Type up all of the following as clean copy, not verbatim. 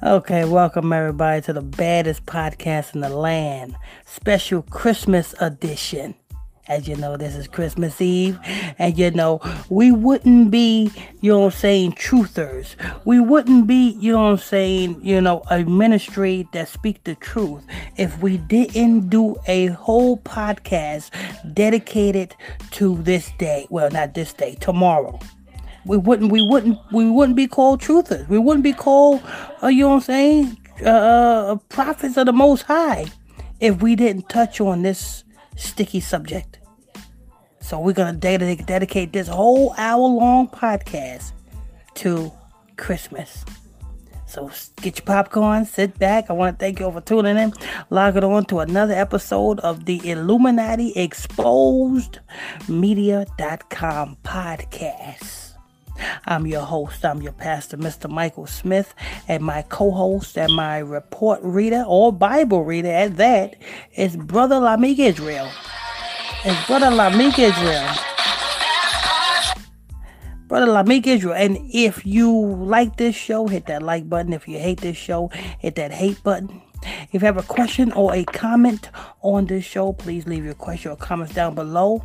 Okay, welcome everybody to the baddest podcast in the land, special Christmas edition. As you know, this is Christmas Eve, and you know, we wouldn't be, you know what I'm saying, truthers. We wouldn't be, you know what I'm saying, you know, a ministry that speaks the truth if we didn't do a whole podcast dedicated to this day. Well, not this day, tomorrow. We wouldn't be called truthers. We wouldn't be called, you know what I'm saying, prophets of the Most High if we didn't touch on this sticky subject. So we're going to dedicate this whole hour-long podcast to Christmas. So get your popcorn, sit back. I want to thank you all for tuning in. Log it on to another episode of the Illuminati Exposed Media.com podcast. I'm your host. I'm your pastor, Mr. Michael Smith, and my co-host and my report reader or Bible reader at that is Brother Lamick Israel. It's Brother Lamick Israel. Brother Lamick Israel. And if you like this show, hit that like button. If you hate this show, hit that hate button. If you have a question or a comment on this show, please leave your question or comments down below.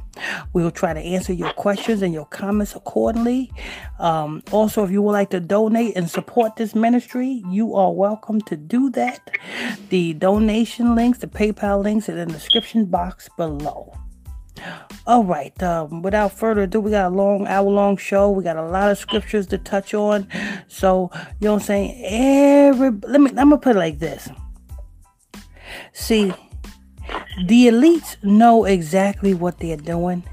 We'll try to answer your questions and your comments accordingly. Also, if you would like to donate and support this ministry, you are welcome to do that. The donation links, the PayPal links are in the description box below. All right, without further ado, we got a long hour-long show. We got a lot of scriptures to touch on. So, you know what I'm saying? I'm gonna put it like this. See, the elites know exactly what they're doing.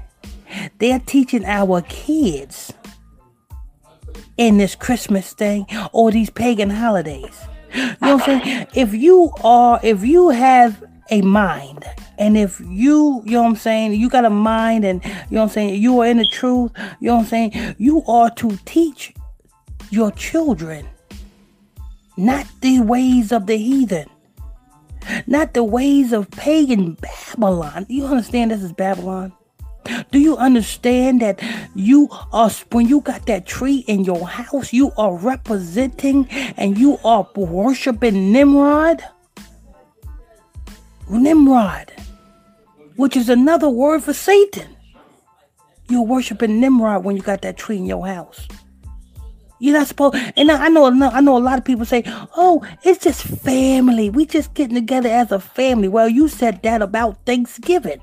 They're teaching our kids in this Christmas thing or these pagan holidays. You know what I'm saying? If you have a mind, and if you know what I'm saying, you got a mind, and you know what I'm saying, you are in the truth, you know what I'm saying, you are to teach your children not the ways of the heathen, not the ways of pagan Babylon. You understand this is Babylon? Do you understand that you are, when you got that tree in your house, you are representing and you are worshiping Nimrod? Nimrod, which is another word for Satan. You're worshiping Nimrod when you got that tree in your house. You're not supposed. And I know a lot of people say, "Oh, it's just family. We just getting together as a family." Well, you said that about Thanksgiving.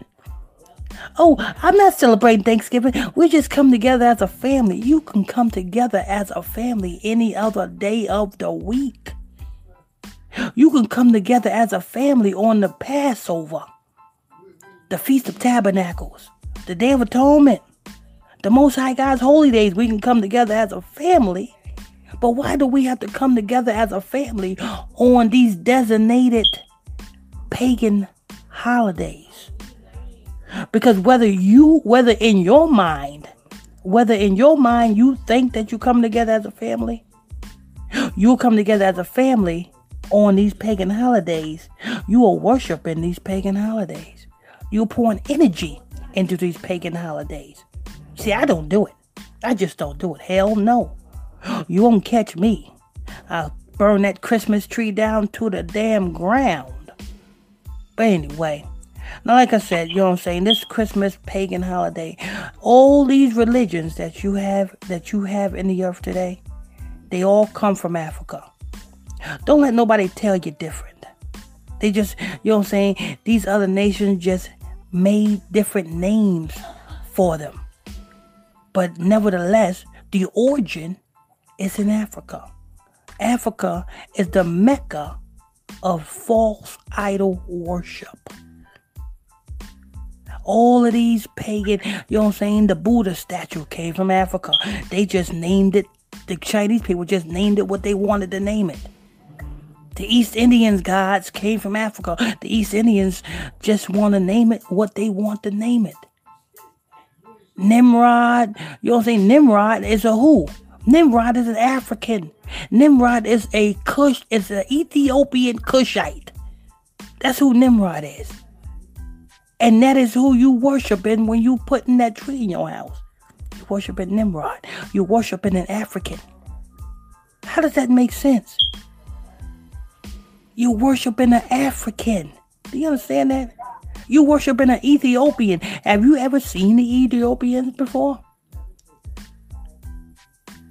Oh, I'm not celebrating Thanksgiving. We just come together as a family. You can come together as a family any other day of the week. You can come together as a family on the Passover, the Feast of Tabernacles, the Day of Atonement, the Most High God's holy days. We can come together as a family. But why do we have to come together as a family on these designated pagan holidays? Because whether in your mind you think that you come together as a family, you'll come together as a family on these pagan holidays. You are worshiping these pagan holidays. You're pouring energy into these pagan holidays. See, I don't do it. I just don't do it. Hell no. You won't catch me. I'll burn that Christmas tree down to the damn ground. But anyway, now like I said, you know what I'm saying, this Christmas pagan holiday, all these religions that you have in the earth today, they all come from Africa. Don't let nobody tell you different. They just, you know what I'm saying, these other nations just made different names for them. But nevertheless, the origin is in Africa. Africa is the Mecca of false idol worship. All of these pagan, you know what I'm saying, the Buddha statue came from Africa. They just named it, the Chinese people just named it what they wanted to name it. The East Indians gods came from Africa. The East Indians just want to name it what they want to name it. Nimrod, you know what I'm saying? Nimrod is a who? Nimrod is an African. Nimrod is a Kush, it's an Ethiopian Kushite. That's who Nimrod is. And that is who you worshiping when you putting that tree in your house. You worshiping Nimrod. You worshiping an African. How does that make sense? You're worshiping an African. Do you understand that? You're worshiping an Ethiopian. Have you ever seen the Ethiopians before?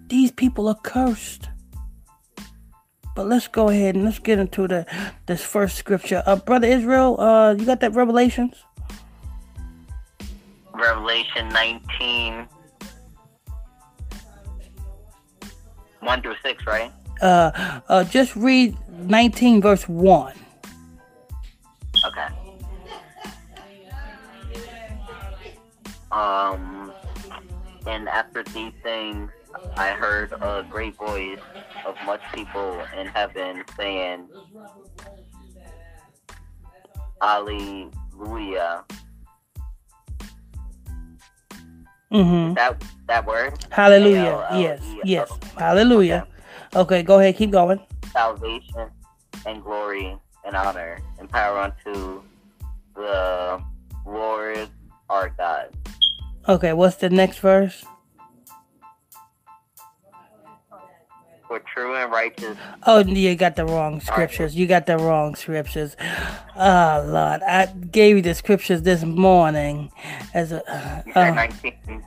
These people are cursed. But let's go ahead and let's get into this first scripture. Brother Israel, you got that Revelations? Revelation 19, 1 through 6, right? Just read 19 verse 1. Okay. And after these things, I heard a great voice of much people in heaven saying, Alleluia. Mm-hmm. That word? Hallelujah. Yes. Hallelujah. Okay, go ahead. Keep going. Salvation and glory and honor and power unto the Lord our God. Okay, what's the next verse? For true and righteous. Oh, you got the wrong scriptures. Oh, Lord. I gave you the scriptures this morning. You said 19. You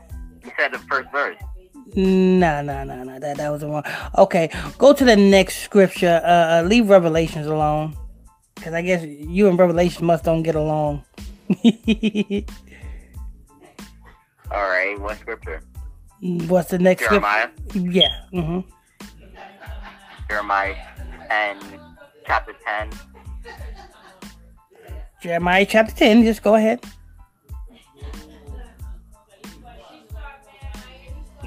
said the first verse. No. That was the wrong. Okay, go to the next scripture. Leave Revelations alone. Because I guess you and Revelation must don't get along. All right, what scripture? What's the next scripture? Yeah. Mm-hmm. Jeremiah chapter 10, just go ahead.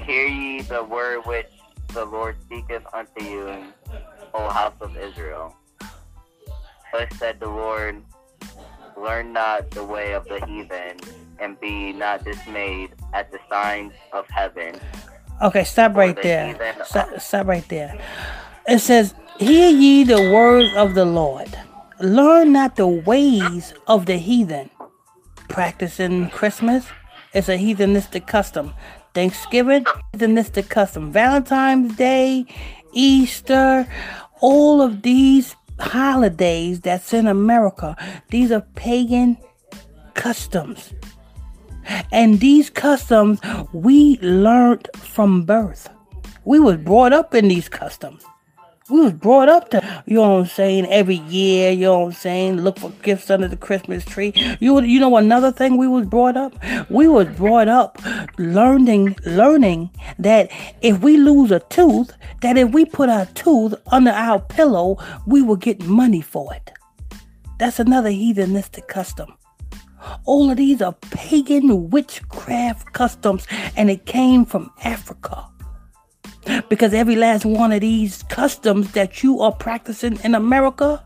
Hear ye the word which the Lord speaketh unto you, O house of Israel. Thus said the Lord, learn not the way of the heathen, and be not dismayed at the signs of heaven. Okay, stop right there. Stop right there. It says, hear ye the words of the Lord. Learn not the ways of the heathen. Practicing Christmas is a heathenistic custom. Thanksgiving, heathenistic custom. Valentine's Day, Easter, all of these holidays that's in America, these are pagan customs. And these customs we learned from birth. We was brought up in these customs. We was brought up to, you know what I'm saying, every year, you know what I'm saying, look for gifts under the Christmas tree. You know another thing we was brought up? We was brought up learning that if we lose a tooth, that if we put our tooth under our pillow, we will get money for it. That's another heathenistic custom. All of these are pagan witchcraft customs, and it came from Africa. Because every last one of these customs that you are practicing in America,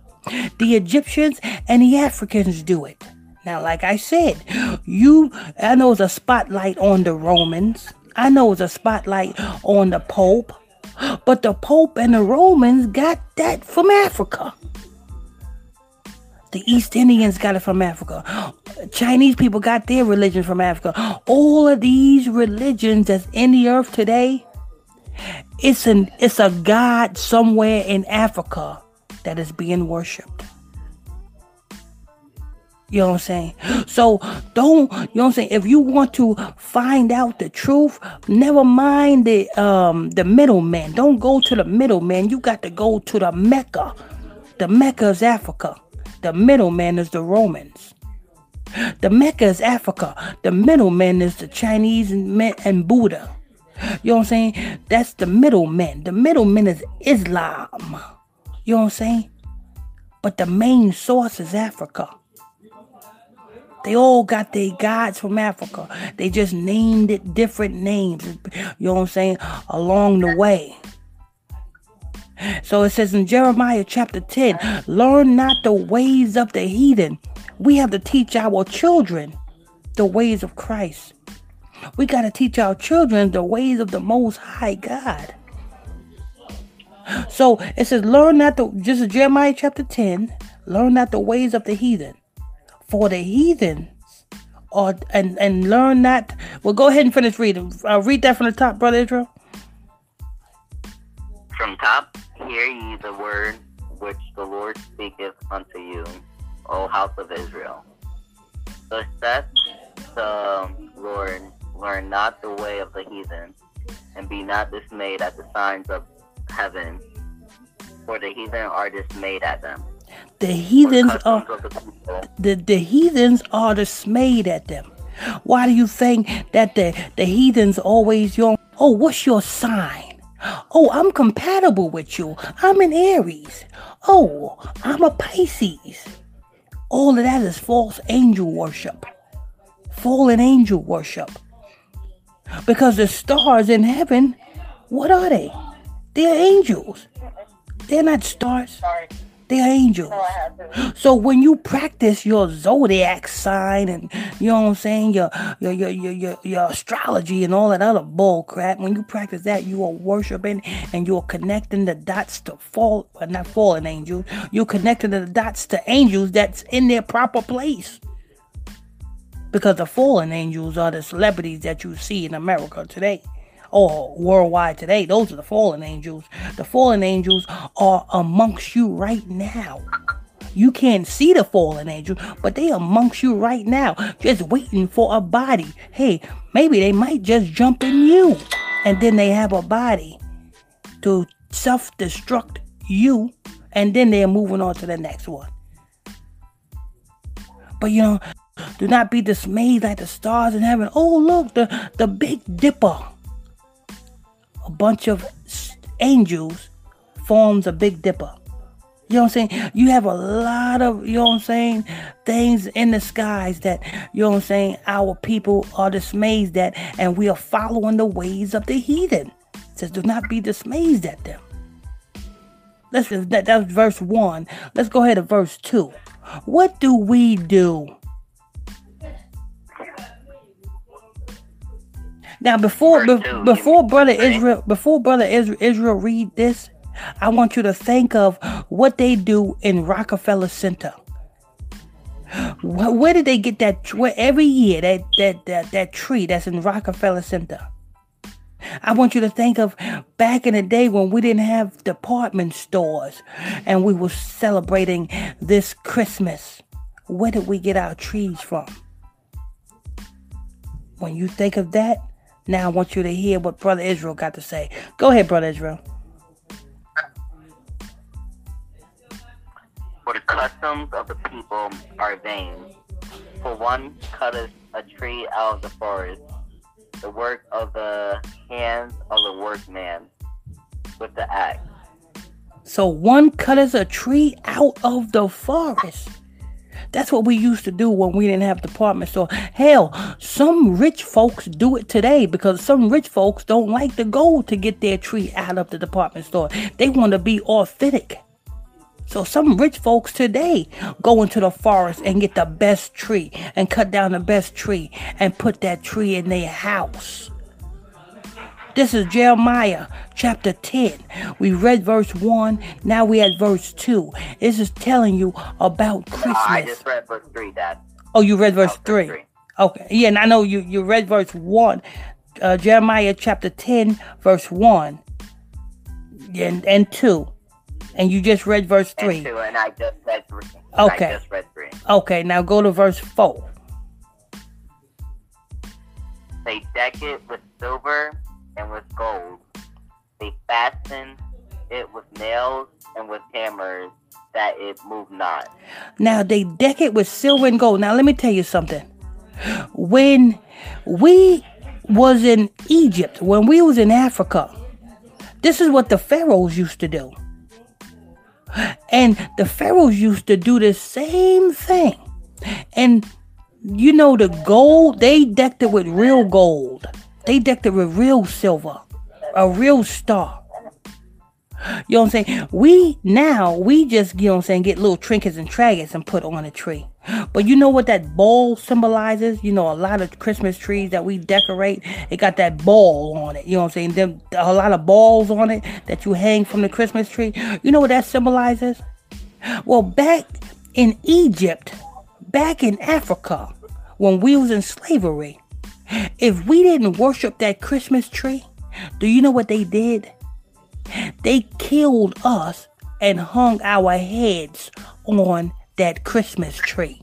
the Egyptians and the Africans do it. Now, like I said, I know it's a spotlight on the Romans. I know it's a spotlight on the Pope. But the Pope and the Romans got that from Africa. The East Indians got it from Africa. Chinese people got their religion from Africa. All of these religions that's in the earth today, it's a god somewhere in Africa that is being worshipped. You know what I'm saying? So don't, you know what I'm saying? If you want to find out the truth, never mind the middleman. Don't go to the middleman. You got to go to the Mecca. The Mecca is Africa. The middleman is the Romans. The Mecca is Africa. The middleman is the Chinese and Buddha. You know what I'm saying? That's the middleman. The middleman is Islam. You know what I'm saying? But the main source is Africa. They all got their gods from Africa. They just named it different names. You know what I'm saying? Along the way. So it says in Jeremiah chapter 10, learn not the ways of the heathen. We have to teach our children the ways of Christ. We got to teach our children the ways of the Most High God. So it says, learn not the, just in Jeremiah chapter 10, learn not the ways of the heathen. For the heathens are, and learn not. Well, go ahead and finish reading. Read that from the top, Brother Israel. From top, hear ye the word which the Lord speaketh unto you, O house of Israel. Thus saith the Lord, learn not the way of the heathen, and be not dismayed at the signs of heaven, for the heathen are dismayed at them. The heathens are dismayed at them. Why do you think that the heathens always your? Oh, what's your sign? Oh, I'm compatible with you. I'm an Aries. Oh, I'm a Pisces. All of that is false angel worship. Fallen angel worship. Because the stars in heaven, what are they? They're angels. They're not stars. They're angels. So when you practice your zodiac sign and, you know what I'm saying, your astrology and all that other bull crap, when you practice that, you are worshiping and you're connecting the dots to not fallen angels. You're connecting the dots to angels that's in their proper place. Because the fallen angels are the celebrities that you see in America today. Or worldwide today. Those are the fallen angels. The fallen angels are amongst you right now. You can't see the fallen angels, but they amongst you right now, just waiting for a body. Hey, maybe they might just jump in you, and then they have a body to self-destruct you, and then they're moving on to the next one. But you know, do not be dismayed like the stars in heaven. Oh, look, the Big Dipper. A bunch of angels forms a Big Dipper. You know what I'm saying? You have a lot of, you know what I'm saying, things in the skies that, you know what I'm saying, our people are dismayed at, and we are following the ways of the heathen. It says, do not be dismayed at them. That was verse 1. Let's go ahead to verse 2. What do we do? Now, before Brother Israel read this, I want you to think of what they do in Rockefeller Center. Where did they get that? Every year, that tree that's in Rockefeller Center. I want you to think of back in the day when we didn't have department stores and we were celebrating this Christmas. Where did we get our trees from? When you think of that, now I want you to hear what Brother Israel got to say. Go ahead, Brother Israel. For the customs of the people are vain. For one cutteth a tree out of the forest, the work of the hands of the workman with the axe. So one cutteth a tree out of the forest. That's what we used to do when we didn't have department store. Hell, some rich folks do it today because some rich folks don't like to go to get their tree out of the department store. They want to be authentic. So some rich folks today go into the forest and get the best tree and cut down the best tree and put that tree in their house. This is Jeremiah chapter 10. We read verse 1. Now we at verse 2. This is telling you about Christmas. I just read verse 3, Dad. Oh, you read verse 3. Okay. Yeah, and I know you read verse 1. Jeremiah chapter 10, verse 1 and 2. And you just read verse 3. And 2, and I just read 3. Okay. I just read 3. Okay, now go to verse 4. They deck it with silver and with gold. They fasten it with nails and with hammers, that it move not. Now they deck it with silver and gold. Now let me tell you something. When we was in Egypt, when we was in Africa, this is what the pharaohs used to do. And the pharaohs used to do the same thing. And you know the gold, they decked it with real gold. They decked it with real silver, a real star. You know what I'm saying? We just, you know what I'm saying, get little trinkets and trinkets and put on a tree. But you know what that ball symbolizes? You know, a lot of Christmas trees that we decorate, it got that ball on it. You know what I'm saying? A lot of balls on it that you hang from the Christmas tree. You know what that symbolizes? Well, back in Egypt, back in Africa, when we was in slavery, if we didn't worship that Christmas tree, do you know what they did? They killed us and hung our heads on that Christmas tree.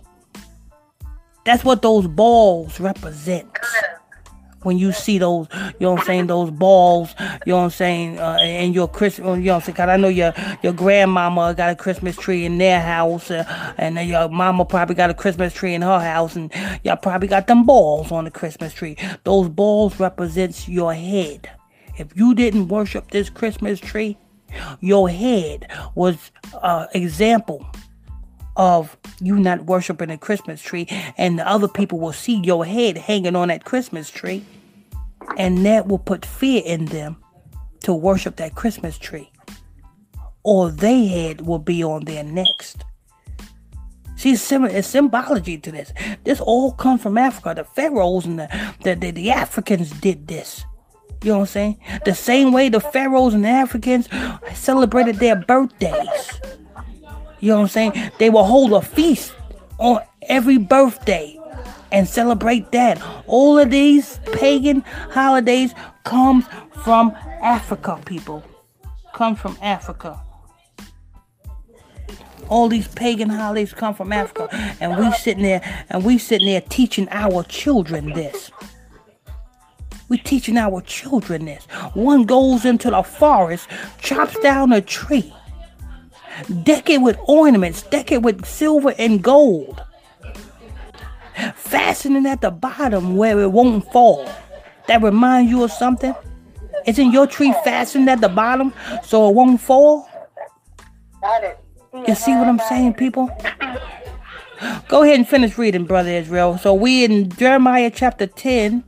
That's what those balls represent. When you see those, you know what I'm saying, those balls, you know what I'm saying, and your Christmas, you know what I'm saying, because I know your grandmama got a Christmas tree in their house, and then your mama probably got a Christmas tree in her house, and y'all probably got them balls on the Christmas tree. Those balls represents your head. If you didn't worship this Christmas tree, your head was an example of you not worshiping a Christmas tree, and the other people will see your head hanging on that Christmas tree, and that will put fear in them to worship that Christmas tree, or their head will be on their necks. See, it's symbology to this. This all comes from Africa. The pharaohs and the Africans did this. You know what I'm saying? The same way the pharaohs and the Africans celebrated their birthdays. You know what I'm saying? They will hold a feast on every birthday and celebrate that. All of these pagan holidays comes from Africa, people. Come from Africa. All these pagan holidays come from Africa. And we sitting there teaching our children this. We're teaching our children this. One goes into the forest, chops down a tree, deck it with ornaments, deck it with silver and gold, fastening at the bottom where it won't fall. That reminds you of something? Isn't your tree fastened at the bottom so it won't fall? You see what I'm saying, people? Go ahead and finish reading, Brother Israel. So we in Jeremiah chapter 10.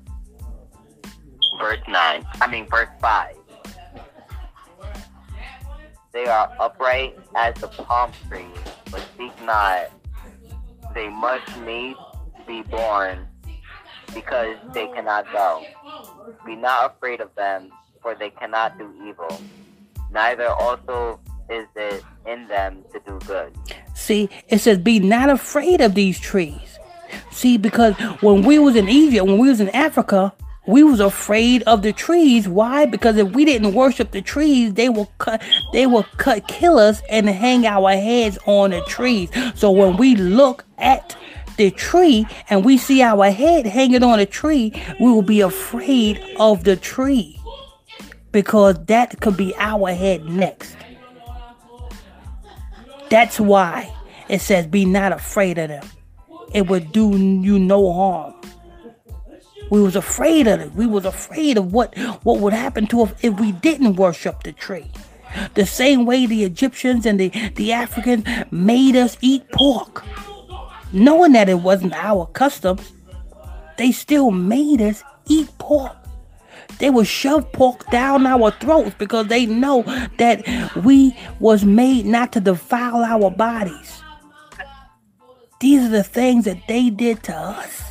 Verse 5. They are upright as the palm tree, but speak not. They must needs be born, because they cannot go. Be not afraid of them, for they cannot do evil. Neither also is it in them to do good. See, it says, be not afraid of these trees. See, because when we was in Egypt, when we was in Africa, we was afraid of the trees. Why? Because if we didn't worship the trees, kill us and hang our heads on the trees. So when we look at the tree and we see our head hanging on a tree, we will be afraid of the tree, because that could be our head next. That's why it says, be not afraid of them. It would do you no harm. We was afraid of it. We was afraid of what would happen to us if we didn't worship the tree. The same way the Egyptians and the Africans made us eat pork. Knowing that it wasn't our customs, they still made us eat pork. They would shove pork down our throats because they know that we was made not to defile our bodies. These are the things that they did to us.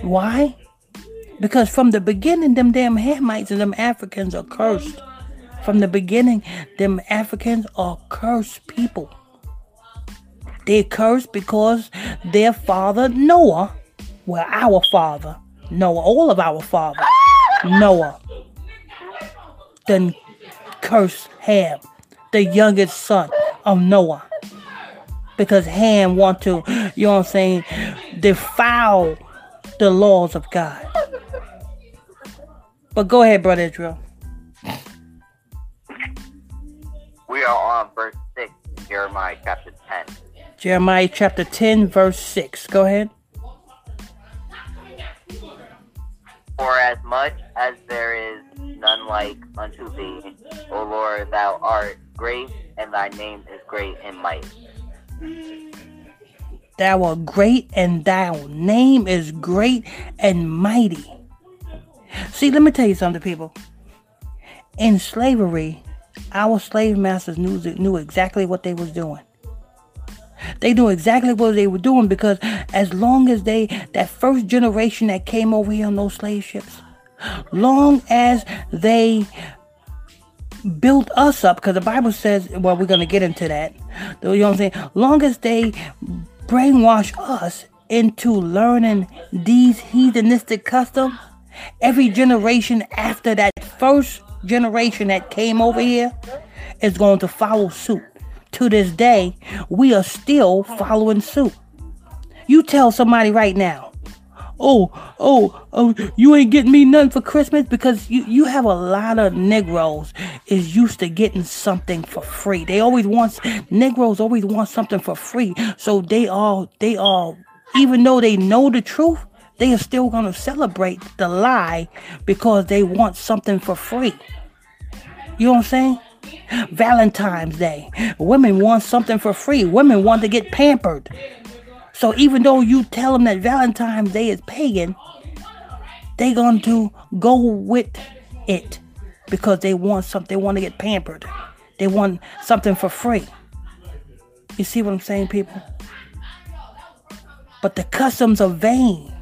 Why? Because from the beginning, them damn Hamites and them Africans are cursed. From the beginning, them Africans are cursed people. They're cursed because their father, Noah, well, our father, Noah, all of our father, Noah, then cursed Ham, the youngest son of Noah. Because Ham want to, you know what I'm saying, defile the laws of God. But go ahead, Brother Israel. We are on verse 6, Jeremiah chapter 10. Jeremiah chapter 10, verse 6. Go ahead. For as much as there is none like unto thee, O Lord, thou art great, and thy name is great and mighty. Thou art great, and thy name is great and mighty. See, let me tell you something, people. In slavery, our slave masters knew exactly what they was doing. They knew exactly what they were doing, because as long as that first generation that came over here on those slave ships, long as they built us up, because the Bible says, well, we're going to get into that. You know what I'm saying? Long as they brainwash us into learning these heathenistic customs, every generation after that first generation that came over here is going to follow suit. to this day, we are still following suit. You tell somebody right now, oh, you ain't getting me nothing for Christmas, because you have a lot of Negroes is used to getting something for free. Negroes always want something for free. So they all, even though they know the truth, they are still going to celebrate the lie because they want something for free. You know what I'm saying? Valentine's Day. Women want something for free. Women want to get pampered. So even though you tell them that Valentine's Day is pagan, they're going to go with it because they want something. They want to get pampered. They want something for free. You see what I'm saying, people? But the customs are vain.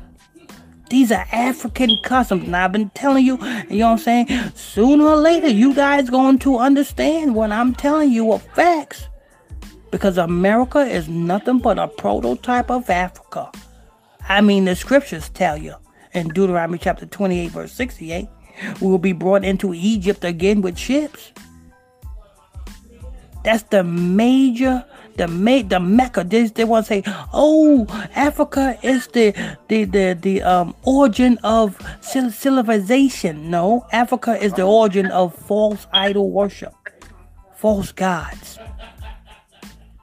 These are African customs. Now, I've been telling you know what I'm saying? Sooner or later, you guys going to understand what I'm telling you are facts. Because America is nothing but a prototype of Africa. I mean, the scriptures tell you in Deuteronomy chapter 28, verse 68, we will be brought into Egypt again with ships. That's the major... The Mecca. They want to say, oh, Africa is the origin of civilization. No, Africa is the origin of false idol worship, false gods.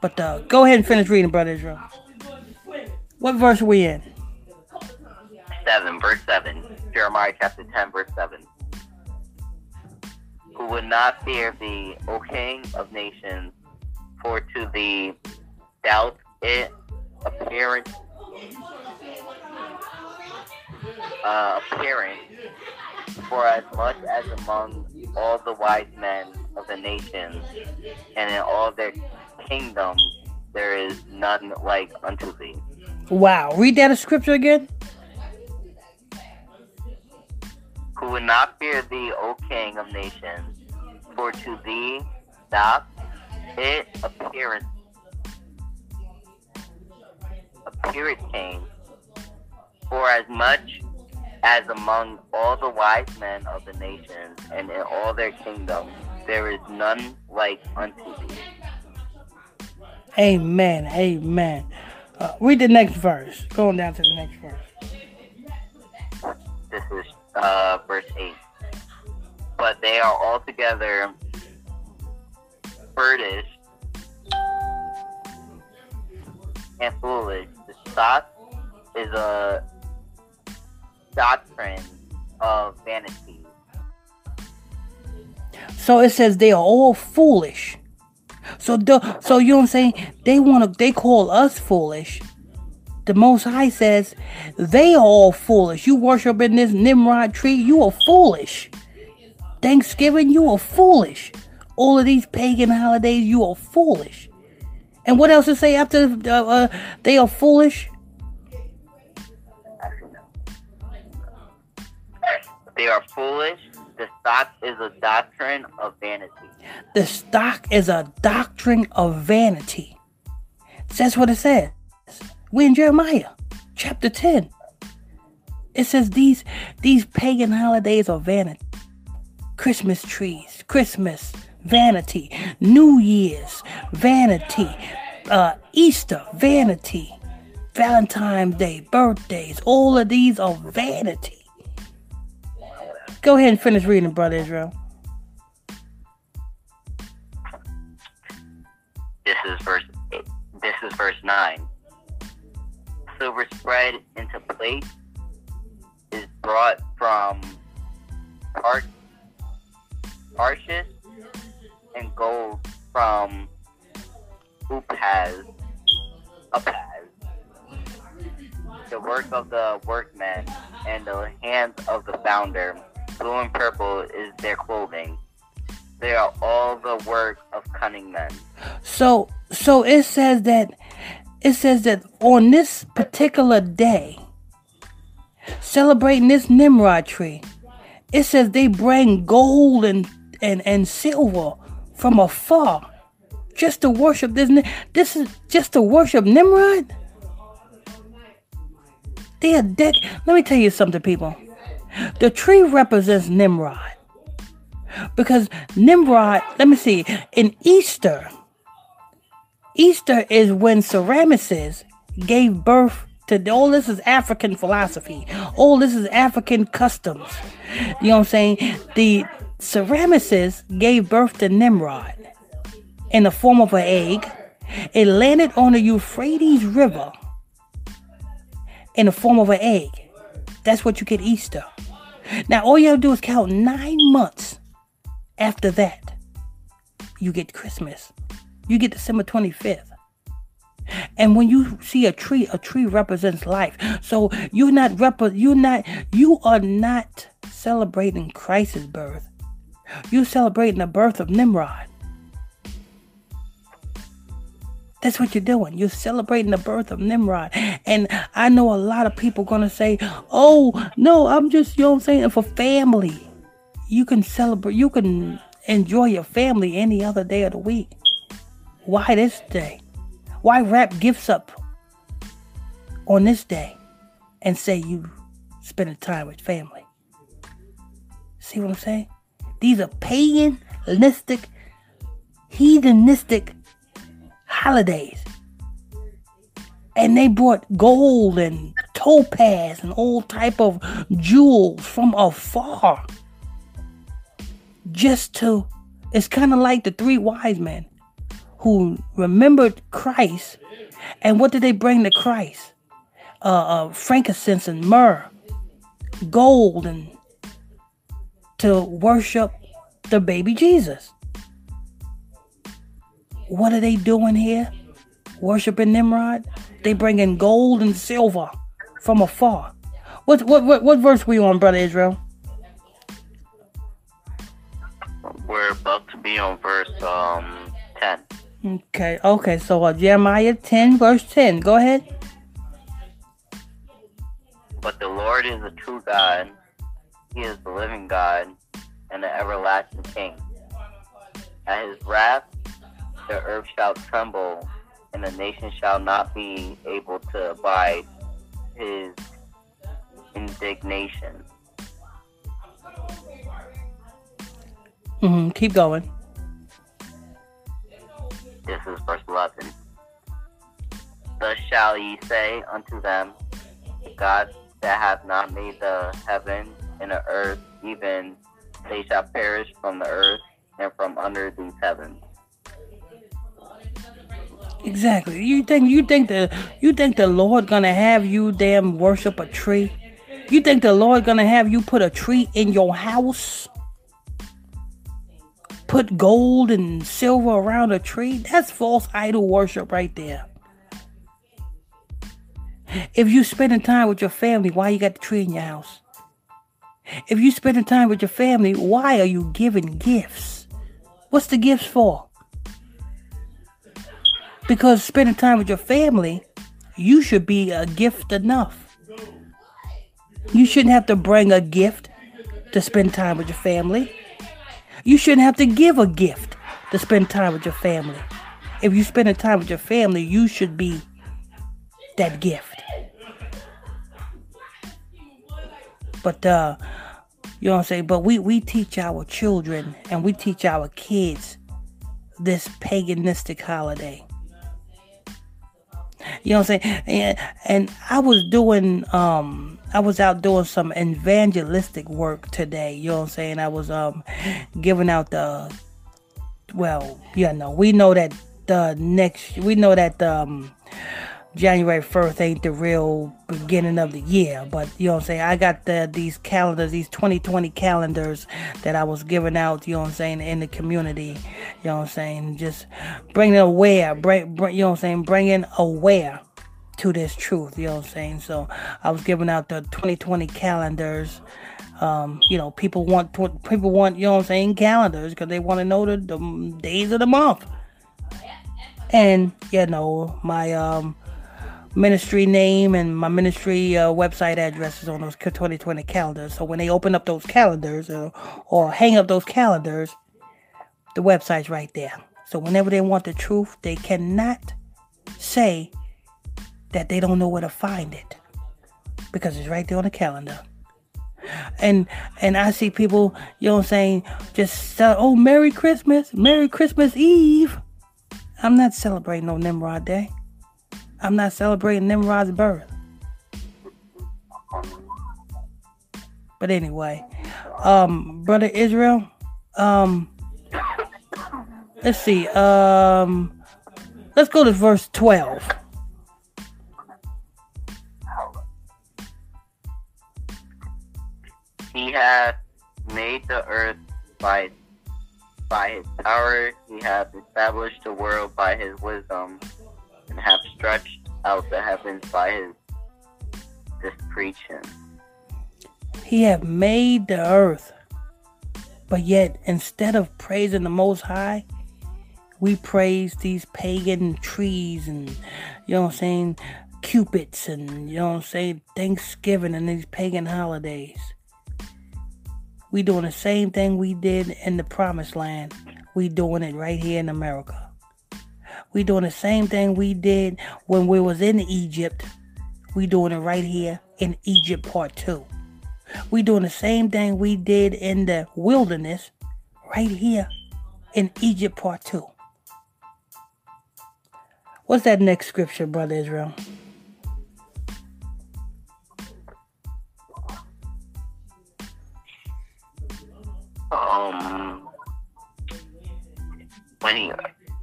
But go ahead and finish reading, Brother Israel. What verse are we in? 7, verse 7. Jeremiah chapter 10, verse 7. Who would not fear thee, O King of nations, for to thee doubt it appearance, for as much as among all the wise men of the nations and in all their kingdoms there is none like unto thee. Wow, read that scripture again. Who would not fear thee, O King of nations, for to thee doubt it appearance came, for as much as among all the wise men of the nations and in all their kingdoms there is none like unto thee. Amen. Read the next verse. Going down to the next verse. This is verse 8. But they are altogether birdish and foolish. The thought is a doctrine of vanity. So it says they are all foolish. So you know what I'm saying? They call us foolish. The Most High says they are all foolish. You worship in this Nimrod tree, you are foolish. Thanksgiving, you are foolish. All of these pagan holidays, you are foolish. And what else to say after they are foolish? They are foolish. The stock is a doctrine of vanity. The stock is a doctrine of vanity. That's what it says. We're in Jeremiah chapter 10. It says these pagan holidays are vanity. Christmas trees, Christmas, vanity, New Year's, vanity, Easter, vanity, Valentine's Day, birthdays, all of these are vanity. Go ahead and finish reading, Brother Israel. This is verse 9. Silver spread into plate is brought from Tarshish and gold from Upaz, the work of the workmen and the hands of the founder. Blue and purple is their clothing. They are all the work of cunning men. So it says that on this particular day, celebrating this Nimrod tree, it says they bring gold and silver from afar just to worship this. This is just to worship Nimrod. They are dead. Let me tell you something, people. The tree represents Nimrod. Because Nimrod, let me see, in Easter, Easter is when Semiramis gave birth to all this is African philosophy. All this is African customs. You know what I'm saying? The Semiramis gave birth to Nimrod in the form of an egg. It landed on the Euphrates River in the form of an egg. That's what you get Easter. Now, all you have to do is count 9 months after that. You get Christmas. You get December 25th. And when you see a tree represents life. So you are not celebrating Christ's birth. You're celebrating the birth of Nimrod. That's what you're doing. You're celebrating the birth of Nimrod. And I know a lot of people going to say, oh, no, I'm just, you know what I'm saying, for family. You can celebrate, you can enjoy your family any other day of the week. Why this day? Why wrap gifts up on this day and say you spending time with family? See what I'm saying? These are paganistic, heathenistic holidays, and they brought gold and topaz and all type of jewels from afar just to, it's kind of like the three wise men who remembered Christ. And what did they bring to Christ? Frankincense and myrrh, gold, and to worship the baby Jesus. What are they doing here? Worshiping Nimrod? They bring in gold and silver from afar. What verse we on, Brother Israel? We're about to be on verse 10. Okay. So Jeremiah 10, verse 10. Go ahead. But the Lord is a true God. He is the living God and the everlasting King. At his wrath, the earth shall tremble, and the nation shall not be able to abide his indignation. Keep going. This is verse 11. Thus shall ye say unto them, the gods that have not made the heaven and the earth, even they shall perish from the earth and from under these heavens. Exactly. You think the Lord gonna have you damn worship a tree? You think the Lord gonna have you put a tree in your house? Put gold and silver around a tree? That's false idol worship right there. If you spending time with your family, why you got the tree in your house? If you spending time with your family, why are you giving gifts? What's the gifts for? Because spending time with your family, you should be a gift enough. You shouldn't have to bring a gift to spend time with your family. You shouldn't have to give a gift to spend time with your family. If you spend time with your family, you should be that gift. But, you know what I'm saying? But we teach our children and we teach our kids this paganistic holiday. You know what I'm saying? And I was out doing some evangelistic work today. You know what I'm saying? I was giving out January 1st ain't the real beginning of the year, but you know what I'm saying? I got these calendars, these 2020 calendars that I was giving out, you know what I'm saying, in the community, you know what I'm saying? Just bringing aware to this truth, you know what I'm saying? So I was giving out the 2020 calendars. You know, people want, you know what I'm saying, calendars because they want to know the days of the month. And, you know, my, ministry name and my ministry website address is on those 2020 calendars. So when they open up those calendars or hang up those calendars, the website's right there. So whenever they want the truth, they cannot say that they don't know where to find it because it's right there on the calendar. And I see people, you know what I'm saying, just, Merry Christmas Eve. I'm not celebrating no Nimrod Day. I'm not celebrating Nimrod's birth. But anyway, Brother Israel, let's see. Let's go to verse 12. He hath made the earth by his power. He hath established the world by his wisdom, and hath stretched out the heavens by his discretion. He hath made the earth, but yet instead of praising the Most High, we praise these pagan trees and, you know what I'm saying, cupids and, you know what I'm saying, Thanksgiving and these pagan holidays. We doing the same thing we did in the Promised Land. We doing it right here in America. We doing the same thing we did when we was in Egypt. We doing it right here in Egypt Part 2. We doing the same thing we did in the wilderness right here in Egypt Part 2. What's that next scripture, Brother Israel? When he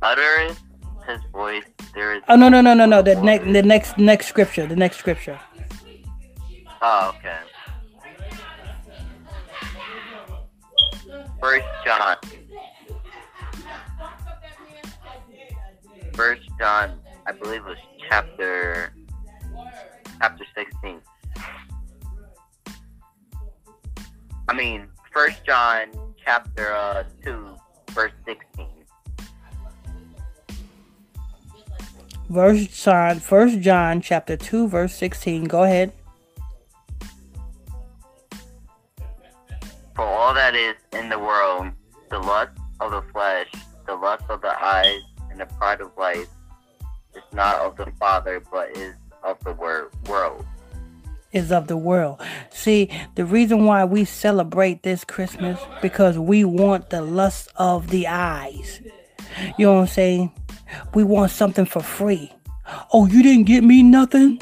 uttereth his voice, there is... Oh, no. The next scripture. The next scripture. Oh, okay. First John, I believe it was chapter 16. I mean, First John chapter 2, verse 16. First John chapter 2, verse 16. Go ahead. For all that is in the world, the lust of the flesh, the lust of the eyes, and the pride of life, is not of the Father, but is of the world. Is of the world. See, the reason why we celebrate this Christmas, because we want the lust of the eyes. You know what I'm saying? We want something for free. Oh, you didn't get me nothing?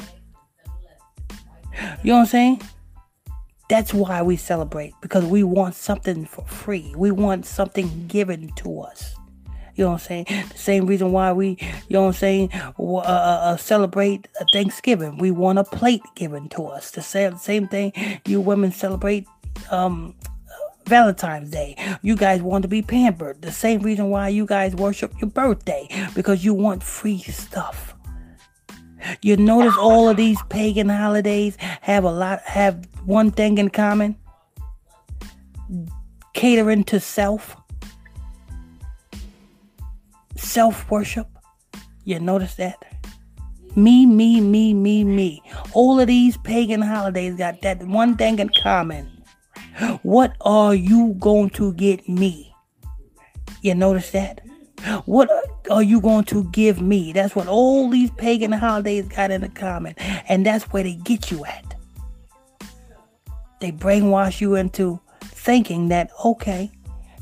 You know what I'm saying? That's why we celebrate, because we want something for free. We want something given to us. You know what I'm saying? The same reason why we, you know what I'm saying, celebrate Thanksgiving. We want a plate given to us. The same thing you women celebrate Valentine's Day. You guys want to be pampered. The same reason why you guys worship your birthday, because you want free stuff. You notice all of these pagan holidays have one thing in common: catering to self. Self-worship. You notice that? Me, me, me, me, me. All of these pagan holidays got that one thing in common. What are you going to get me? You notice that? What are you going to give me? That's what all these pagan holidays got in common. And that's where they get you at. They brainwash you into thinking that, okay,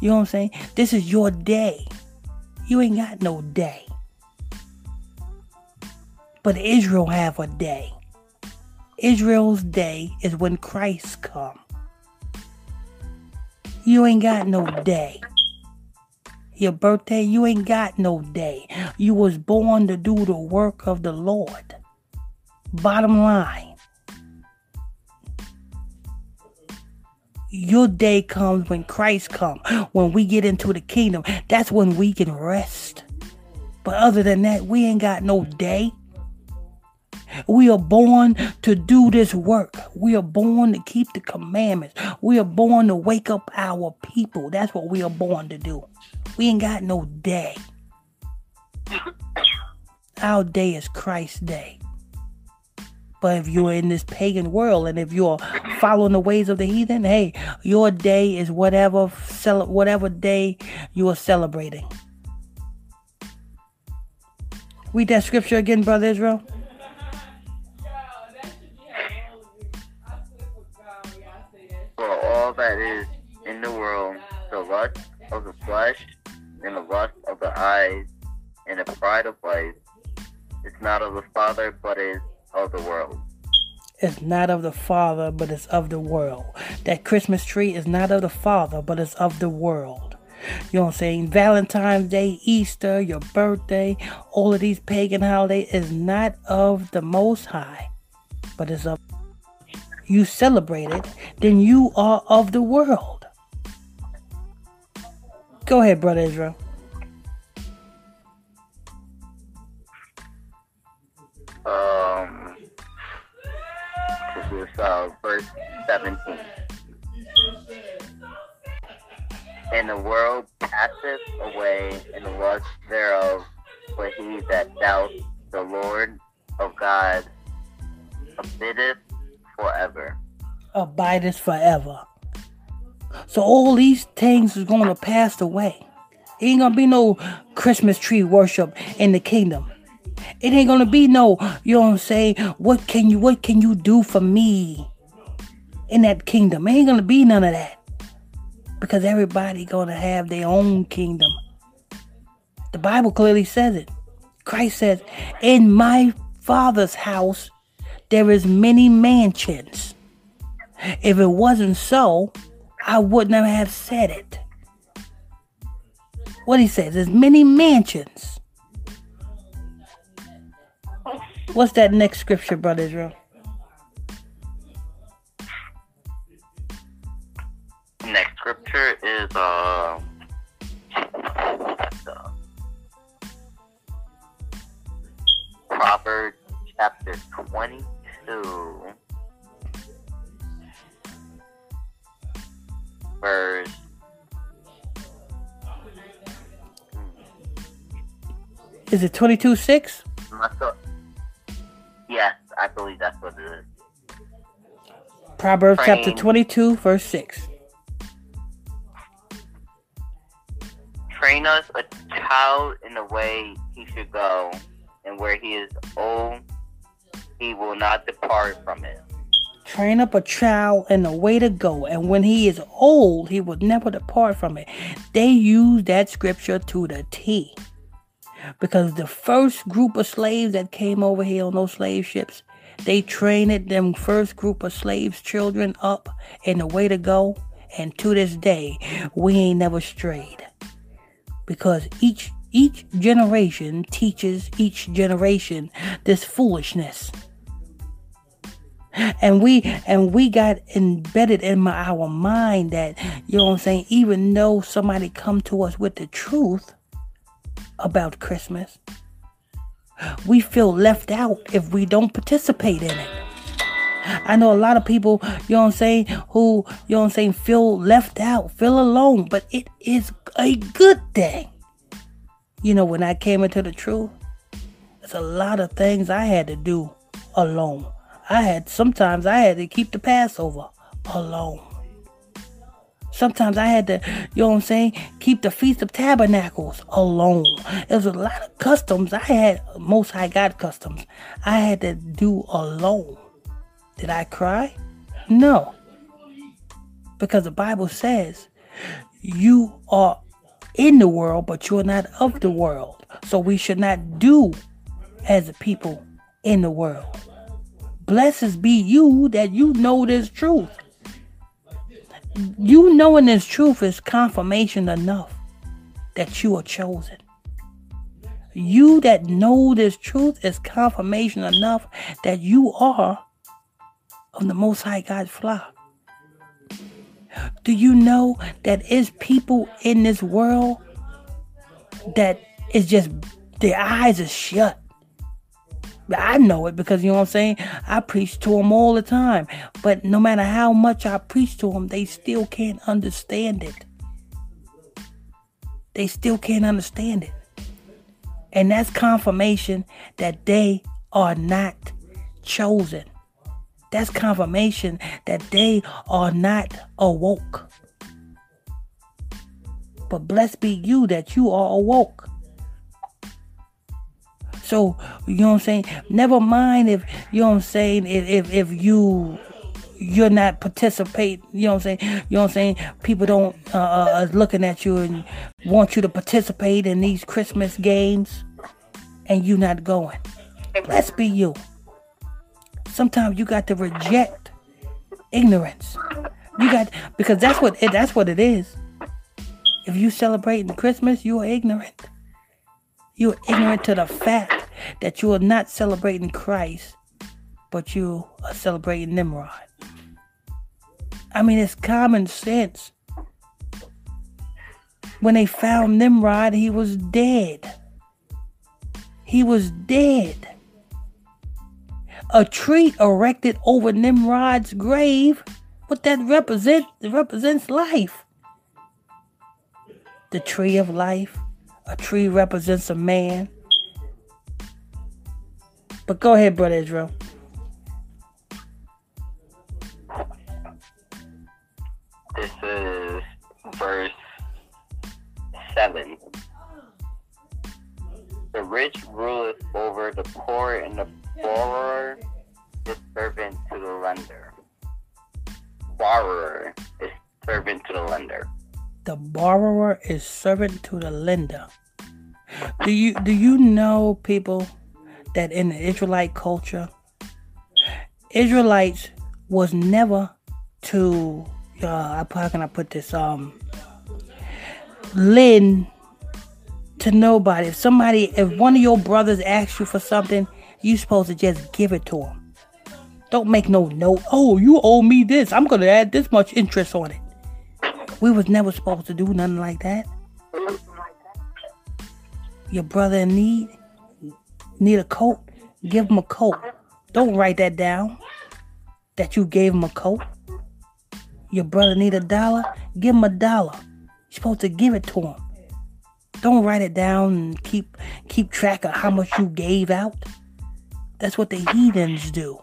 you know what I'm saying? This is your day. You ain't got no day. But Israel have a day. Israel's day is when Christ come. You ain't got no day. Your birthday, you ain't got no day. You was born to do the work of the Lord. Bottom line. Your day comes when Christ comes. When we get into the kingdom, that's when we can rest. But other than that, we ain't got no day. We are born to do this work. We are born to keep the commandments. We are born to wake up our people. That's what we are born to do. We ain't got no day. Our day is Christ's day. But if you're in this pagan world and if you're following the ways of the heathen, hey, your day is whatever day you are celebrating. Read that scripture again, Brother Israel. For all that is in the world, the lust of the flesh and the lust of the eyes in a bridal place is not of the Father, but is of the world. It's not of the Father, but it's of the world. That Christmas tree is not of the Father, but it's of the world. You know what I'm saying? Valentine's Day, Easter, your birthday, all of these pagan holidays is not of the Most High, but it's of you. Celebrate it, then you are of the world. Go ahead, Brother Israel. This is verse 17. And the world passeth away in the lust thereof, but he that doubts the Lord of God abideth forever. Abideth forever. So all these things is going to pass away. It ain't going to be no Christmas tree worship in the kingdom. It ain't going to be no, you know what I'm saying, what can you do for me in that kingdom? It ain't going to be none of that. Because everybody going to have their own kingdom. The Bible clearly says it. Christ says, in my Father's house, there is many mansions. If it wasn't so, I wouldn't have said it. What he says is many mansions. What's that next scripture, Brother Israel? Next scripture is Proverbs chapter 22, verse 22:6? Yes, I believe that's what it is. Proverbs chapter 22, verse 6. Train us a child in the way he should go, and where he is old, he will not depart from it. Train up a child in the way to go, and when he is old, he will never depart from it. They use that scripture to the T. Because the first group of slaves that came over here on those slave ships, they trained them first group of slaves' children up in the way to go. And to this day, we ain't never strayed. Because each generation teaches each generation this foolishness. And we got embedded in our mind that, you know what I'm saying, even though somebody come to us with the truth about Christmas, we feel left out if we don't participate in it. I know a lot of people, you know what I'm saying, who, you know what I'm saying, feel left out, feel alone, but it is a good thing. You know, when I came into the truth, there's a lot of things I had to do alone. Sometimes I had to keep the Passover alone. Sometimes I had to, you know what I'm saying, keep the Feast of Tabernacles alone. There's a lot of customs I had, Most High God customs, I had to do alone. Did I cry? No. Because the Bible says you are in the world, but you are not of the world. So we should not do as a people in the world. Blessed be you that you know this truth. You knowing this truth is confirmation enough that you are chosen. You that know this truth is confirmation enough that you are of the Most High God's flock. Do you know that is people in this world that is just, their eyes are shut? I know it because, you know what I'm saying, I preach to them all the time. But no matter how much I preach to them, they still can't understand it. They still can't understand it. And that's confirmation that they are not chosen. That's confirmation that they are not awoke. But blessed be you that you are awoke. So, you know what I'm saying? Never mind if, you know what I'm saying, if you're not participating, you know what I'm saying? You know what I'm saying? People don't are looking at you and want you to participate in these Christmas games. and you not going. Let's be you. Sometimes you got to reject ignorance. You got, because that's what it is. If you celebrating Christmas, you are ignorant. You are ignorant to the fact that you are not celebrating Christ, but you are celebrating Nimrod. I mean, it's common sense. When they found Nimrod, he was dead. He was dead. A tree erected over Nimrod's grave, what that represents life. The tree of life. A tree represents a man. But go ahead, Brother Israel. This is verse 7. The rich ruleth over the poor, and the borrower is servant to the lender. Borrower is servant to the lender. The borrower is servant to the lender. Do you know, people, that in the Israelite culture, Israelites was never to how can I put this? Lend to nobody. If one of your brothers asks you for something, you supposed to just give it to him. Don't make no note. Oh, you owe me this. I'm gonna add this much interest on it. We was never supposed to do nothing like that. Your brother in need a coat? Give him a coat. Don't write that down, that you gave him a coat. Your brother need a dollar? Give him a dollar. You're supposed to give it to him. Don't write it down and keep track of how much you gave out. That's what the heathens do.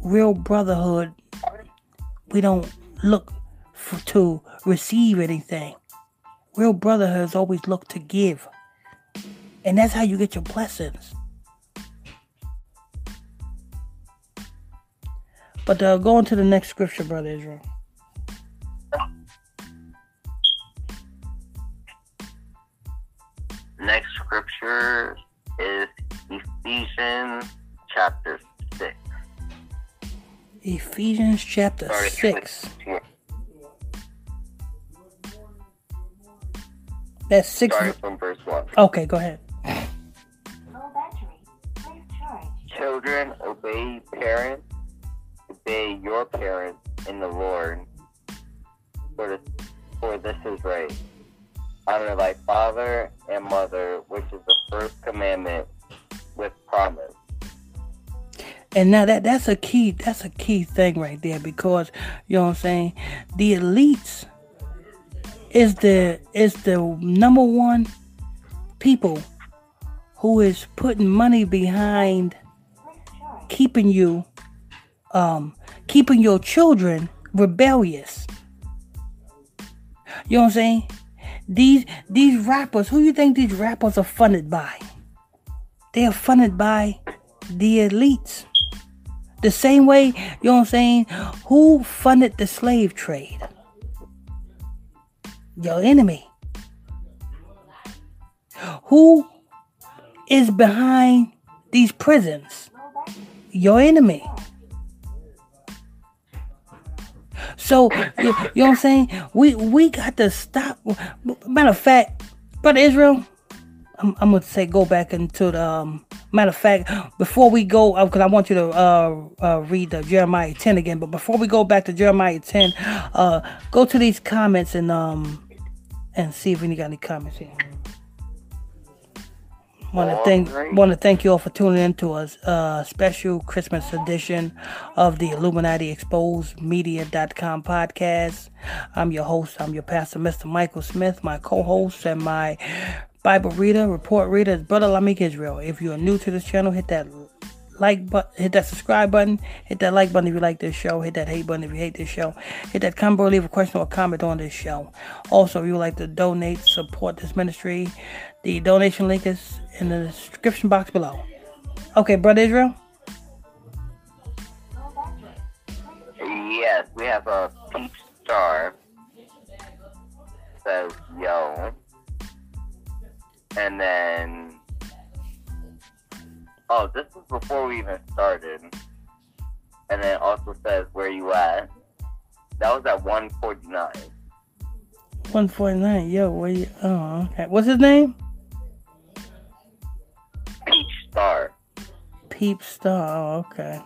Real brotherhood, we don't look to receive anything. Real brotherhood is always look to give. And that's how you get your blessings. But go on to the next scripture, Brother Israel. Next scripture is Ephesians chapter 6. Ephesians chapter 6. That's 6. Starting from verse 1. Okay, go ahead. Children, obey parents. Obey your parents in the Lord, for this is right. Honor thy father and mother, which is the first commandment with promise. And now that's a key thing right there, because you know what I'm saying, the elites is the number one people who is putting money behind keeping your children rebellious. You know what I'm saying? These rappers, who you think these rappers are funded by? They are funded by the elites. The same way, you know what I'm saying, who funded the slave trade? Your enemy. Who is behind these prisons? Your enemy. So, you know what I'm saying? We got to stop. Matter of fact, Brother Israel, I'm going to say go back into the... Matter of fact, before we go, because I want you to read the Jeremiah 10 again, but before we go back to Jeremiah 10, go to these comments and see if we got any comments here. Want to thank you all for tuning in to us, special Christmas edition of the Illuminati Exposed Media.com podcast. I'm your host. I'm your pastor, Mr. Michael Smith. My co-host and my Bible reader, report reader is Brother Lamick Israel. If you are new to this channel, hit that like button, hit that subscribe button, hit that like button if you like this show, hit that hate button if you hate this show, hit that comment, leave a question or a comment on this show. Also, if you would like to donate, support this ministry, the donation link is in the description box below. Okay, Brother Israel? Yes, we have a peach star. Says, yo. And then, oh, this is before we even started. And then it also says, where you at? That was at 149. 149, yo, where you, oh, okay. What's his name? Peep Star. Peep Star, oh, okay.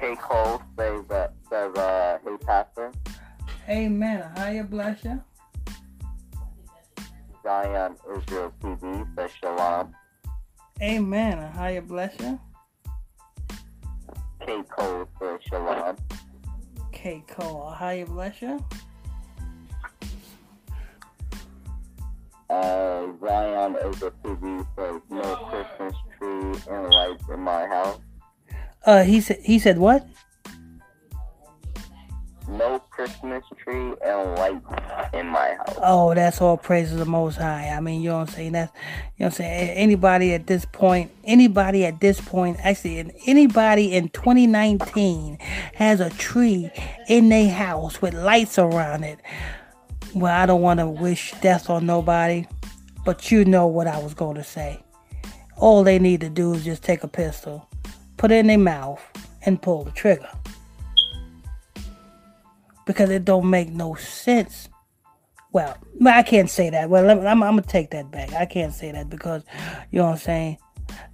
K. Cole says, hey, Pastor. Amen. Hiya, bless ya. Zion Israel TV says, Shalom. Amen. Hiya, bless ya. K. Cole says, Shalom. K. Cole, hiya, bless ya. Zion Israel TV says, no Christmas tree and lights in my house. He said what? No Christmas tree and lights in my house. Oh, that's all praise of the Most High. I mean, you know what I'm saying? That's, you know what I'm saying? Anybody in 2019 has a tree in their house with lights around it. Well, I don't want to wish death on nobody, but you know what I was going to say. All they need to do is just take a pistol, put it in their mouth, and pull the trigger. Because it don't make no sense. Well, I can't say that. Well, I'm going to take that back. I can't say that because, you know what I'm saying,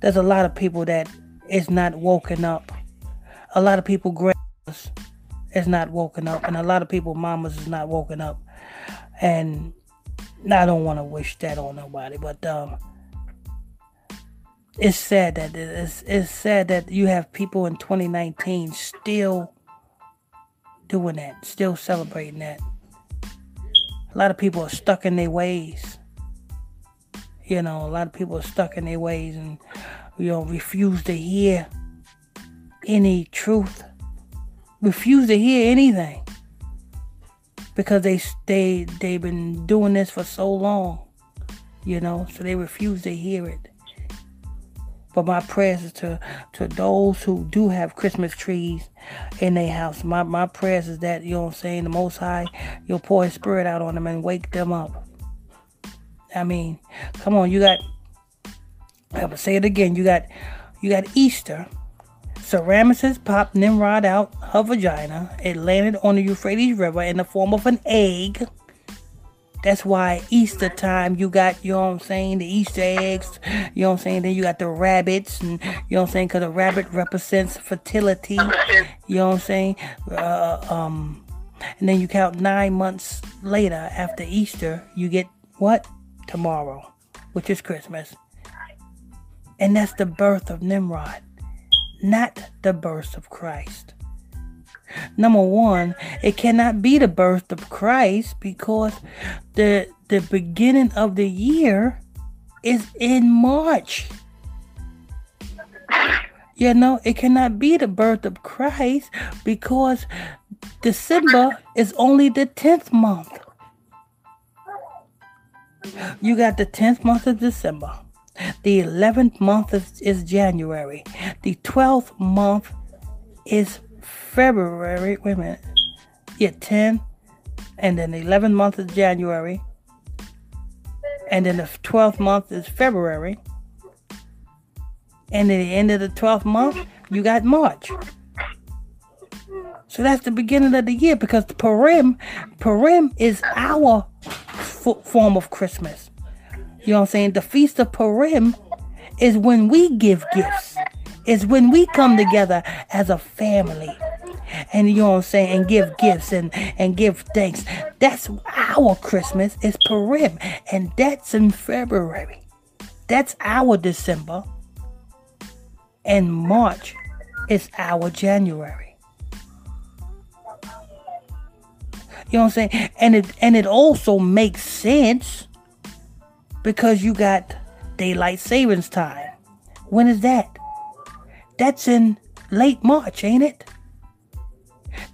there's a lot of people that is not woken up. A lot of people grandmas is not woken up. And a lot of people mamas is not woken up. And I don't want to wish that on nobody. But, It's sad that you have people in 2019 still doing that, still celebrating that. A lot of people are stuck in their ways. You know, a lot of people are stuck in their ways and, you know, refuse to hear any truth. Refuse to hear anything. Because they've been doing this for so long, you know, so they refuse to hear it. But my prayers is to those who do have Christmas trees in their house. My prayers is that, you know what I'm saying, the Most High, you'll pour His Spirit out on them and wake them up. I mean, come on, I'm gonna say it again. You got Easter. Semiramis popped Nimrod out her vagina. It landed on the Euphrates River in the form of an egg. That's why Easter time you got, you know what I'm saying, the Easter eggs, you know what I'm saying, then you got the rabbits, and you know what I'm saying, because a rabbit represents fertility, you know what I'm saying, and then you count 9 months later after Easter, you get what? Tomorrow, which is Christmas. And that's the birth of Nimrod, not the birth of Christ. Number one, it cannot be the birth of Christ because the beginning of the year is in March. You know, it cannot be the birth of Christ because December is only the 10th month. You got the 10th month of December. The 11th month is January. The 12th month is February, wait a minute, yeah, 10, and then the 11th month is January, and then the 12th month is February, and at the end of the 12th month, you got March. So that's the beginning of the year, because the Purim is our form of Christmas. You know what I'm saying? The Feast of Purim is when we give gifts. It's when we come together as a family and, you know what I'm saying, and give gifts and give thanks. That's our Christmas is Purim, and that's in February. That's our December, and March is our January. You know what I'm saying? And it also makes sense because you got daylight savings time. When is that? That's in late March, ain't it?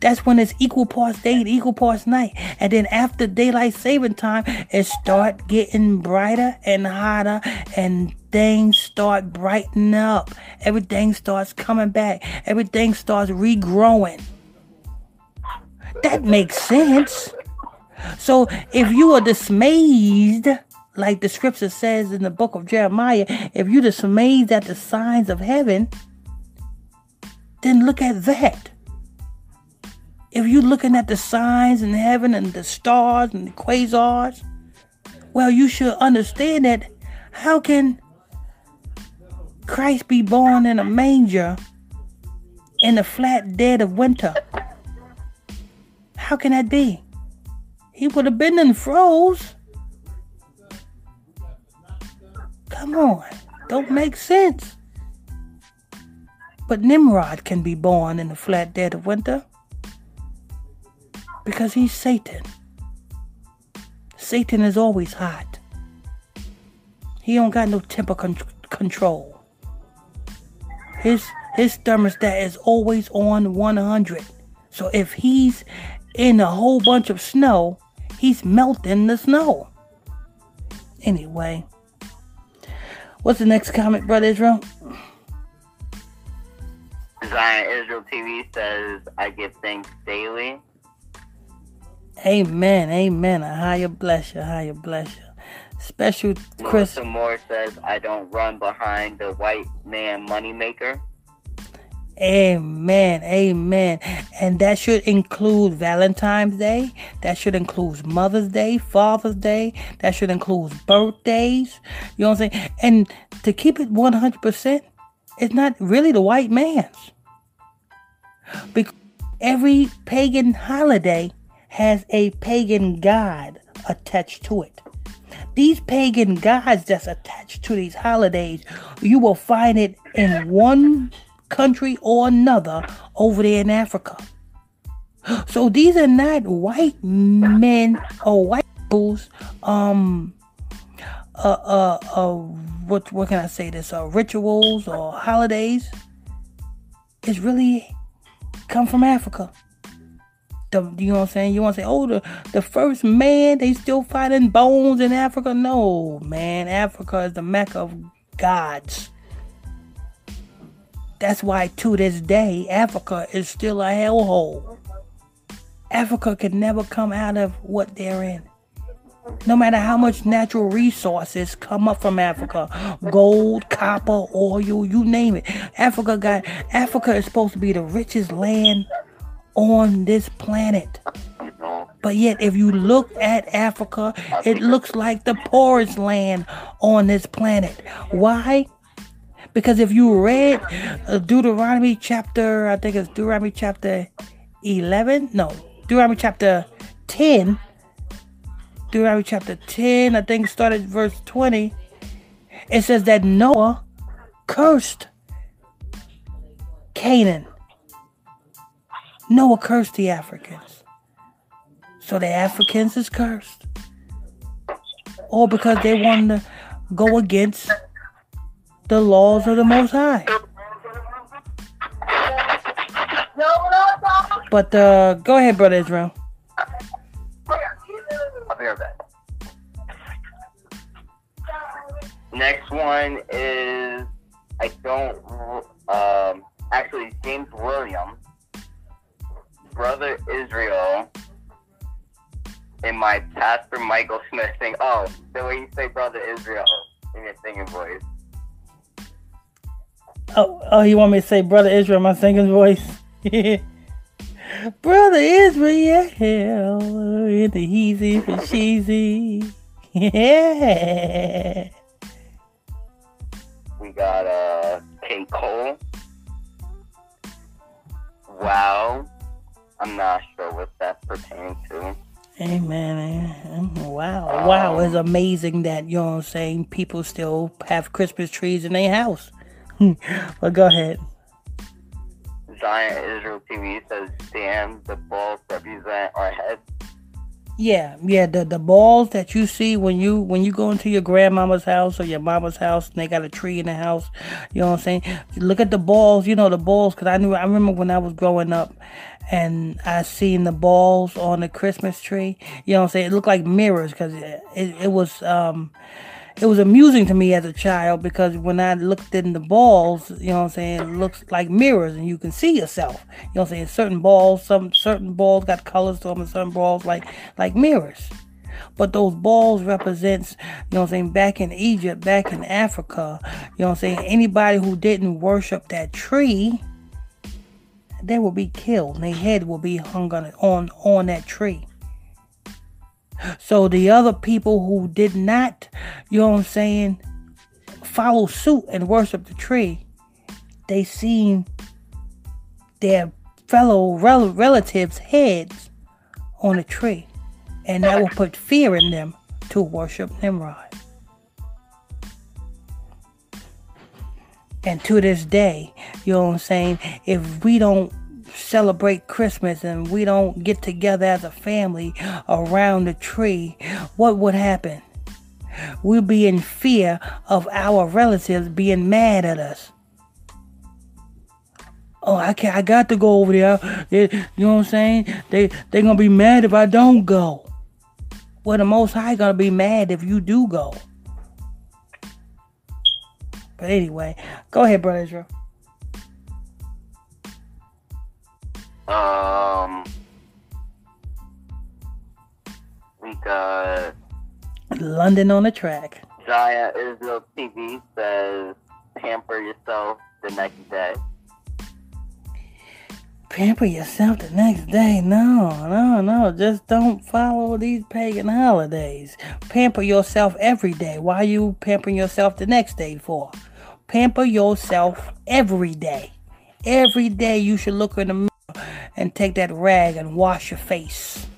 That's when it's equal parts day and equal parts night. And then after daylight saving time, it start getting brighter and hotter, and things start brightening up. Everything starts coming back. Everything starts regrowing. That makes sense. So if you are dismayed, like the scripture says in the book of Jeremiah, if you're dismayed at the signs of heaven, then look at that. If you're looking at the signs in heaven and the stars and the quasars, well, you should understand that how can Christ be born in a manger in the flat dead of winter? How can that be? He would have been and froze. Come on. Don't make sense. But Nimrod can be born in the flat dead of winter because he's Satan. Satan is always hot. He don't got no temper control. His thermostat is always on 100. So if he's in a whole bunch of snow, he's melting the snow. Anyway, what's the next comment, Brother Israel? Zion Israel TV says, I give thanks daily. Amen, amen. Ahaya bless you, ahaya bless you. Special Chris. Melissa Moore says, I don't run behind the white man moneymaker. Amen, amen. And that should include Valentine's Day. That should include Mother's Day, Father's Day. That should include birthdays. You know what I'm saying? And to keep it 100%, it's not really the white man's. Because every pagan holiday has a pagan god attached to it. These pagan gods that's attached to these holidays, you will find it in one country or another over there in Africa. So these are not white men or white people's what can I say this rituals or holidays. It's really come from Africa. You know what I'm saying? You want to say, oh, the first man, they still fighting bones in Africa? No, man. Africa is the Mecca of gods. That's why, to this day, Africa is still a hellhole. Africa can never come out of what they're in. No matter how much natural resources come up from Africa, gold, copper, oil, you name it. Africa is supposed to be the richest land on this planet, but yet if you look at Africa, it looks like the poorest land on this planet. Why? Because if you read Deuteronomy chapter 10, I think started verse 20, it says that Noah cursed Canaan. Noah cursed the Africans. So the Africans is cursed. All because they wanted to go against the laws of the Most High. But go ahead, Brother Israel. I'll be right back. Next one is, actually James Williams. Brother Israel and my pastor Michael Smith thing. Oh, the way you say Brother Israel in your singing voice. Oh, you want me to say Brother Israel in my singing voice? Brother Israel in the heezy for cheesy. Yeah. We got K. Cole. Wow. I'm not sure what that's pertaining to. Amen. Wow. Wow. It's amazing that, you know what I'm saying, people still have Christmas trees in their house. But go ahead. Zion Israel TV says, damn, the balls represent our heads. Yeah, the balls that you see when you go into your grandmama's house or your mama's house and they got a tree in the house, you know what I'm saying? Look at the balls, because I remember when I was growing up and I seen the balls on the Christmas tree, you know what I'm saying? It looked like mirrors because it was it was amusing to me as a child, because when I looked in the balls, you know what I'm saying, it looks like mirrors and you can see yourself. You know what I'm saying? Certain balls, some certain balls got colors to them, and certain balls like mirrors. But those balls represents, you know what I'm saying, back in Egypt, back in Africa, you know what I'm saying, anybody who didn't worship that tree, they will be killed. And their head will be hung on that tree. So the other people who did not, you know what I'm saying, follow suit and worship the tree, they seen their fellow relatives' heads on the tree. And that will put fear in them to worship Nimrod. And to this day, you know what I'm saying, if we don't celebrate Christmas and we don't get together as a family around the tree, what would happen? We'd be in fear of our relatives being mad at us. Oh, I got to go over there. You know what I'm saying? They're going to be mad if I don't go. Well, the Most High going to be mad if you do go. But anyway, go ahead, Brother Israel. We got London on the track. Jaya Israel TV says, "Pamper yourself the next day." Pamper yourself the next day? No. Just don't follow these pagan holidays. Pamper yourself every day. Why are you pampering yourself the next day for? Pamper yourself every day. Every day you should look in the mirror and take that rag and wash your face.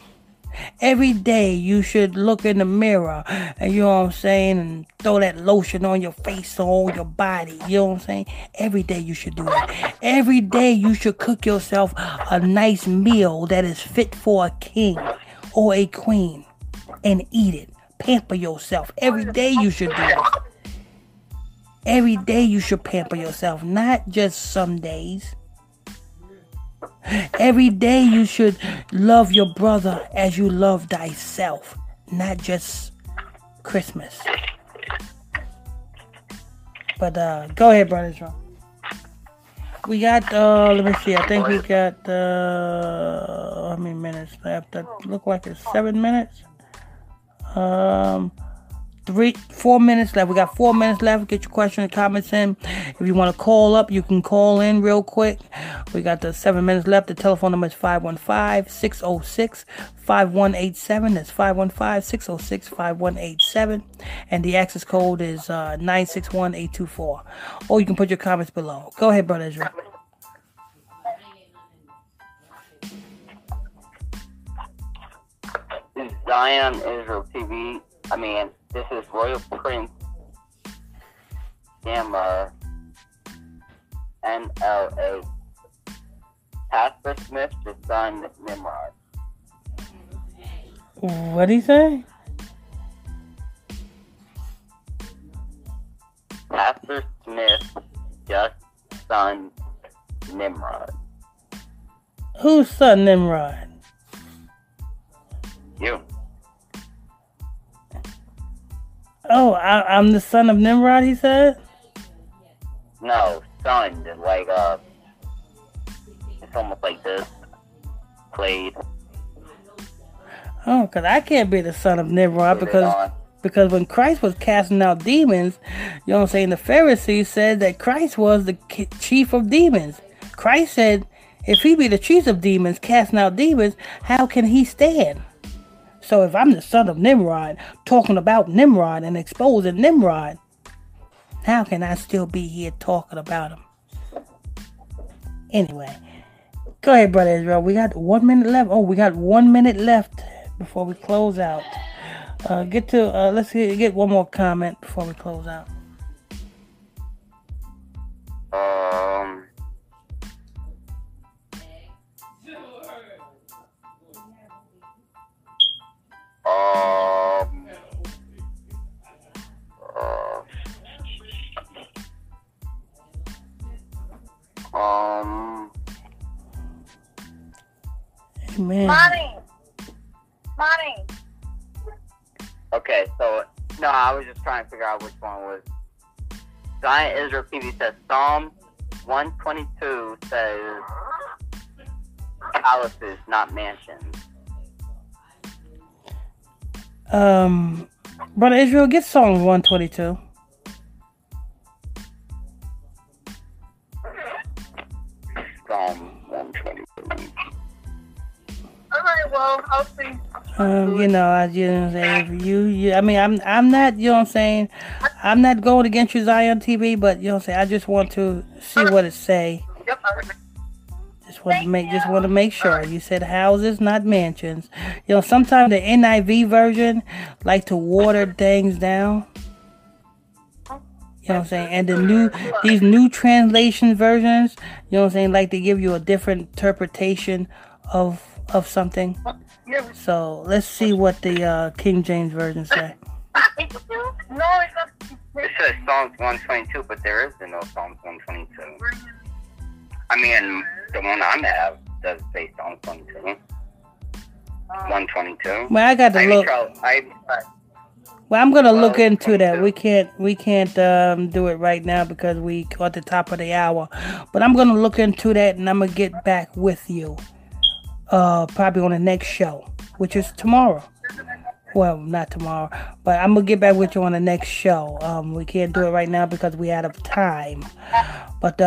Every day you should look in the mirror, and you know what I'm saying, and throw that lotion on your face or on your body. You know what I'm saying? Every day you should do that. Every day you should cook yourself a nice meal that is fit for a king or a queen and eat it. Pamper yourself. Every day you should do that. Every day you should pamper yourself, not just some days. Every day you should love your brother as you love thyself, not just Christmas. But go ahead, Brother Israel. We got, let me see, I think we got, how many minutes left? That look like it's 7 minutes. 4 minutes left. We got 4 minutes left. Get your questions and comments in. If you want to call up, you can call in real quick. We got the 7 minutes left. The telephone number is 515-606-5187. That's 515-606-5187. And the access code is 961824. Or you can put your comments below. Go ahead, Brother Israel. Zion Israel TV. This is Royal Prince Gamma NLA. Pastor Smith designed Nimrod. What did he say? Pastor Smith just son Nimrod. Who's son Nimrod? You. Oh, I'm the son of Nimrod, he said? No, son. Like, it's almost like this. Played. Oh, because I can't be the son of Nimrod because when Christ was casting out demons, you know what I'm saying, the Pharisees said that Christ was the chief of demons. Christ said, if he be the chief of demons, casting out demons, how can he stand? So if I'm the son of Nimrod, talking about Nimrod and exposing Nimrod, how can I still be here talking about him? Anyway, go ahead, Brother Israel. We got 1 minute left. Oh, we got 1 minute left before we close out. Let's get one more comment before we close out. Mommy. Okay, so No, I was just trying to figure out which one was. Giant Israel TV says Psalm 122 says palaces, not mansions. Brother Israel, get Psalm 122. Psalm 122. All right, well, I'll see. You know, I just say you. I mean, I'm not. You know what I'm saying? I'm not going against you, Zion TV. But you know what I'm saying? I just want to see what it say. Just want to make sure. You said houses, not mansions. You know, sometimes the NIV version like to water things down. You know what I'm saying? And these new translation versions, you know what I'm saying, like they give you a different interpretation of something. So let's see what the King James version says. It says Psalms 122, but there is no Psalms 122. I mean, the one I have does say Psalms 122. Well, I got to look. Well, I'm gonna look into that. We can't do it right now because we are at the top of the hour. But I'm gonna look into that, and I'm gonna get back with you. Probably on the next show, which is tomorrow. Well, not tomorrow, but I'm gonna get back with you on the next show. We can't do it right now because we're out of time. But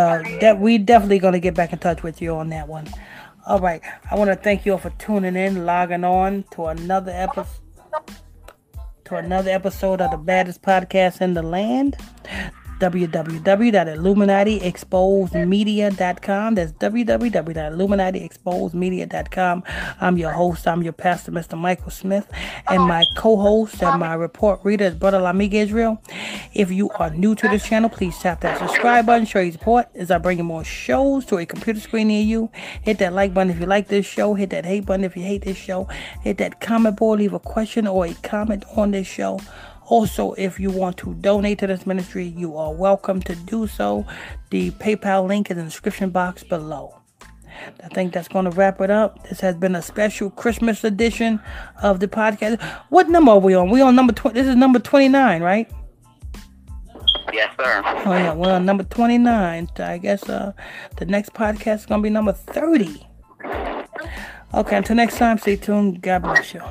we definitely gonna get back in touch with you on that one. All right, I want to thank you all for tuning in, logging on to another episode of the baddest podcast in the land. www.illuminatiexposedmedia.com. That's www.illuminatiexposedmedia.com. I'm your host. I'm your pastor, Mr. Michael Smith, and my co-host and my report reader is Brother Lamick Israel. If you are new to this channel, please tap that subscribe button, show your support as I bring you more shows to a computer screen near you. Hit that like button if you like this show. Hit that hate button if you hate this show. Hit that comment board. Leave a question or a comment on this show. Also, if you want to donate to this ministry, you are welcome to do so. The PayPal link is in the description box below. I think that's going to wrap it up. This has been a special Christmas edition of the podcast. What number are we on? We on number 20. This is number 29, right? Yes, sir. Oh, yeah. We're on number 29. I guess the next podcast is going to be number 30. Okay. Until next time, stay tuned. God bless you.